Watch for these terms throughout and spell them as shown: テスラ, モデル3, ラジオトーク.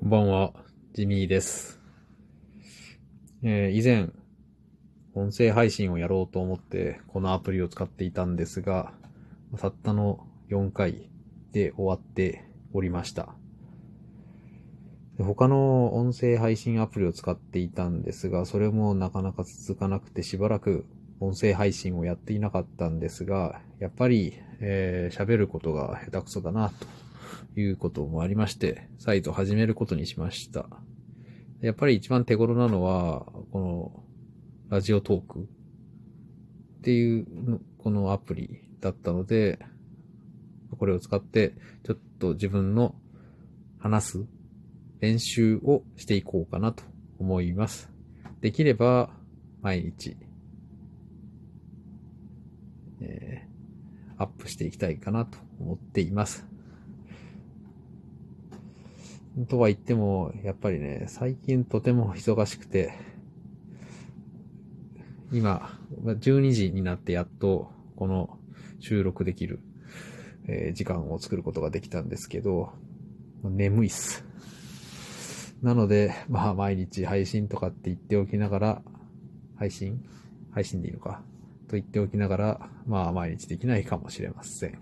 こんばんは、ジミーです。以前、音声配信をやろうと思って、このアプリを使っていたんですが、たったの4回で終わっておりました。他の音声配信アプリを使っていたんですが、それもなかなか続かなくて、しばらく音声配信をやっていなかったんですが、やっぱり喋ることが下手くそだなということもありまして、再度始めることにしました。やっぱり一番手頃なのは、このラジオトークっていうこのアプリだったので、これを使ってちょっと自分の話す練習をしていこうかなと思います。できれば毎日、アップしていきたいかなと思っています。とは言っても、やっぱりね、最近とても忙しくて、今、12時になってやっとこの収録できる時間を作ることができたんですけど、眠いっす。なので、毎日配信とかって言っておきながら、配信でいいのかと言っておきながら、毎日できないかもしれません。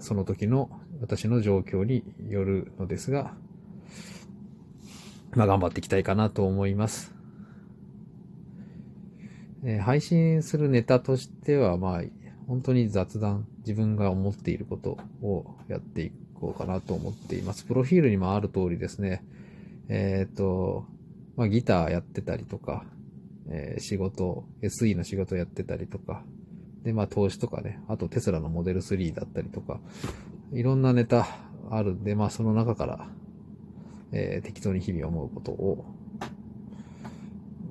その時の私の状況によるのですが、頑張っていきたいかなと思います。配信するネタとしては、本当に雑談、自分が思っていることをやっていこうかなと思っています。プロフィールにもある通りですね、ギターやってたりとか、SE の仕事やってたりとか、で、投資とかね、あとテスラのモデル3だったりとか、いろんなネタあるんで、その中から、適当に日々思うことを、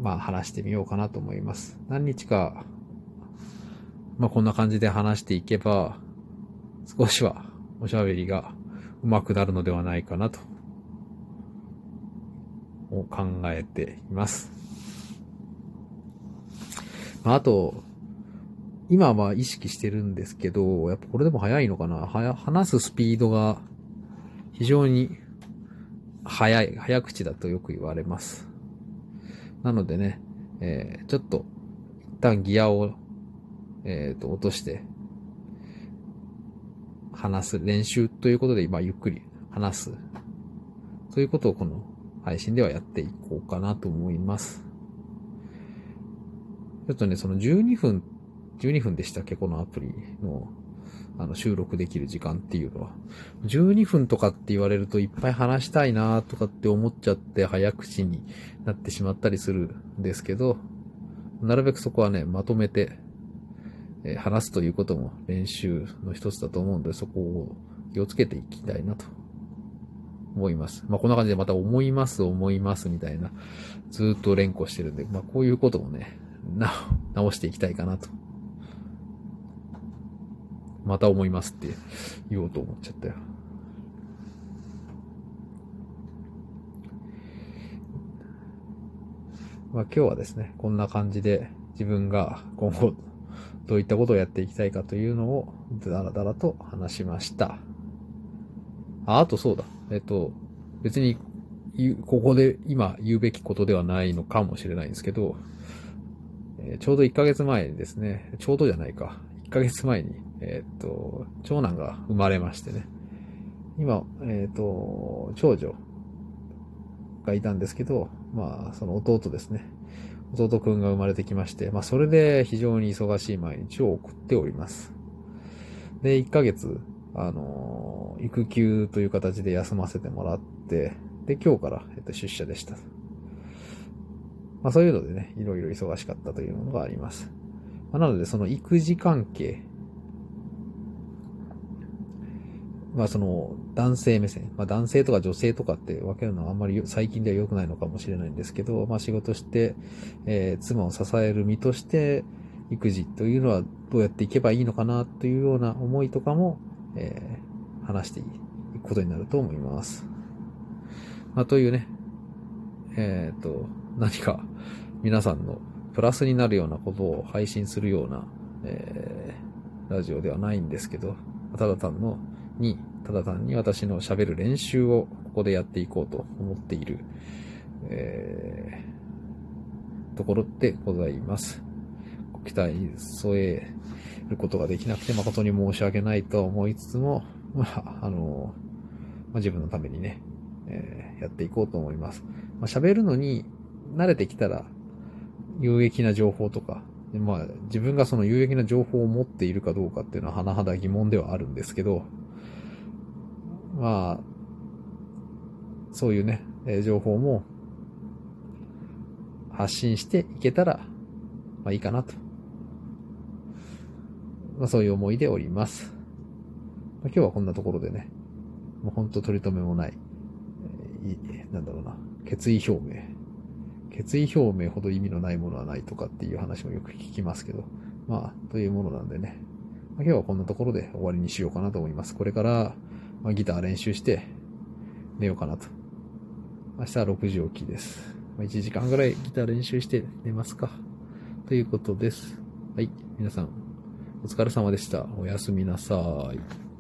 話してみようかなと思います。何日か、こんな感じで話していけば、少しはおしゃべりが上手くなるのではないかなと、考えています。あと、今は意識してるんですけど、やっぱこれでも早いのかな。話すスピードが非常に早口だとよく言われます。なのでね、ちょっと一旦ギアを、落として話す練習ということで、ゆっくり話すということをこの配信ではやっていこうかなと思います。ちょっとね、その12分でしたっけ、このアプリの、収録できる時間っていうのは。12分とかって言われるといっぱい話したいなとかって思っちゃって早口になってしまったりするんですけど、なるべくそこはね、まとめて、話すということも練習の一つだと思うので、そこを気をつけていきたいなと思います。こんな感じでまた思いますみたいな、ずっと連呼してるんで、こういうこともね、直していきたいかなと。また思いますって言おうと思っちゃったよ。今日はですね、こんな感じで自分が今後どういったことをやっていきたいかというのをダラダラと話しました。あとそうだ。別にここで今言うべきことではないのかもしれないんですけど、ちょうど1ヶ月前にですね、ちょうどじゃないか。1ヶ月前に、長男が生まれましてね。今、長女がいたんですけど、その弟ですね。弟くんが生まれてきまして、それで非常に忙しい毎日を送っております。で、1ヶ月、育休という形で休ませてもらって、で、今日から、出社でした。そういうのでね、いろいろ忙しかったというのがあります。なので、その育児関係、その男性目線、男性とか女性とかって分けるのはあんまり最近では良くないのかもしれないんですけど、仕事して、妻を支える身として育児というのはどうやっていけばいいのかなというような思いとかも、話していくことになると思います。というね、何か皆さんのプラスになるようなことを配信するような、ラジオではないんですけど、ただ単にただ単に私の喋る練習をここでやっていこうと思っている、ところでございます。ご期待添えることができなくて誠に申し訳ないと思いつつも、自分のためにね、やっていこうと思います。喋るのに慣れてきたら有益な情報とか、自分がその有益な情報を持っているかどうかっていうのは甚だ疑問ではあるんですけど、そういうね、情報も発信していけたら、いいかなと。そういう思いでおります。今日はこんなところでね、もうほんと取り留めもない、決意表明ほど意味のないものはないとかっていう話もよく聞きますけど、というものなんでね、今日はこんなところで終わりにしようかなと思います。これから、ギター練習して寝ようかなと。明日は6時起きです。1時間ぐらいギター練習して寝ますか。ということです。はい、皆さんお疲れ様でした。おやすみなさーい。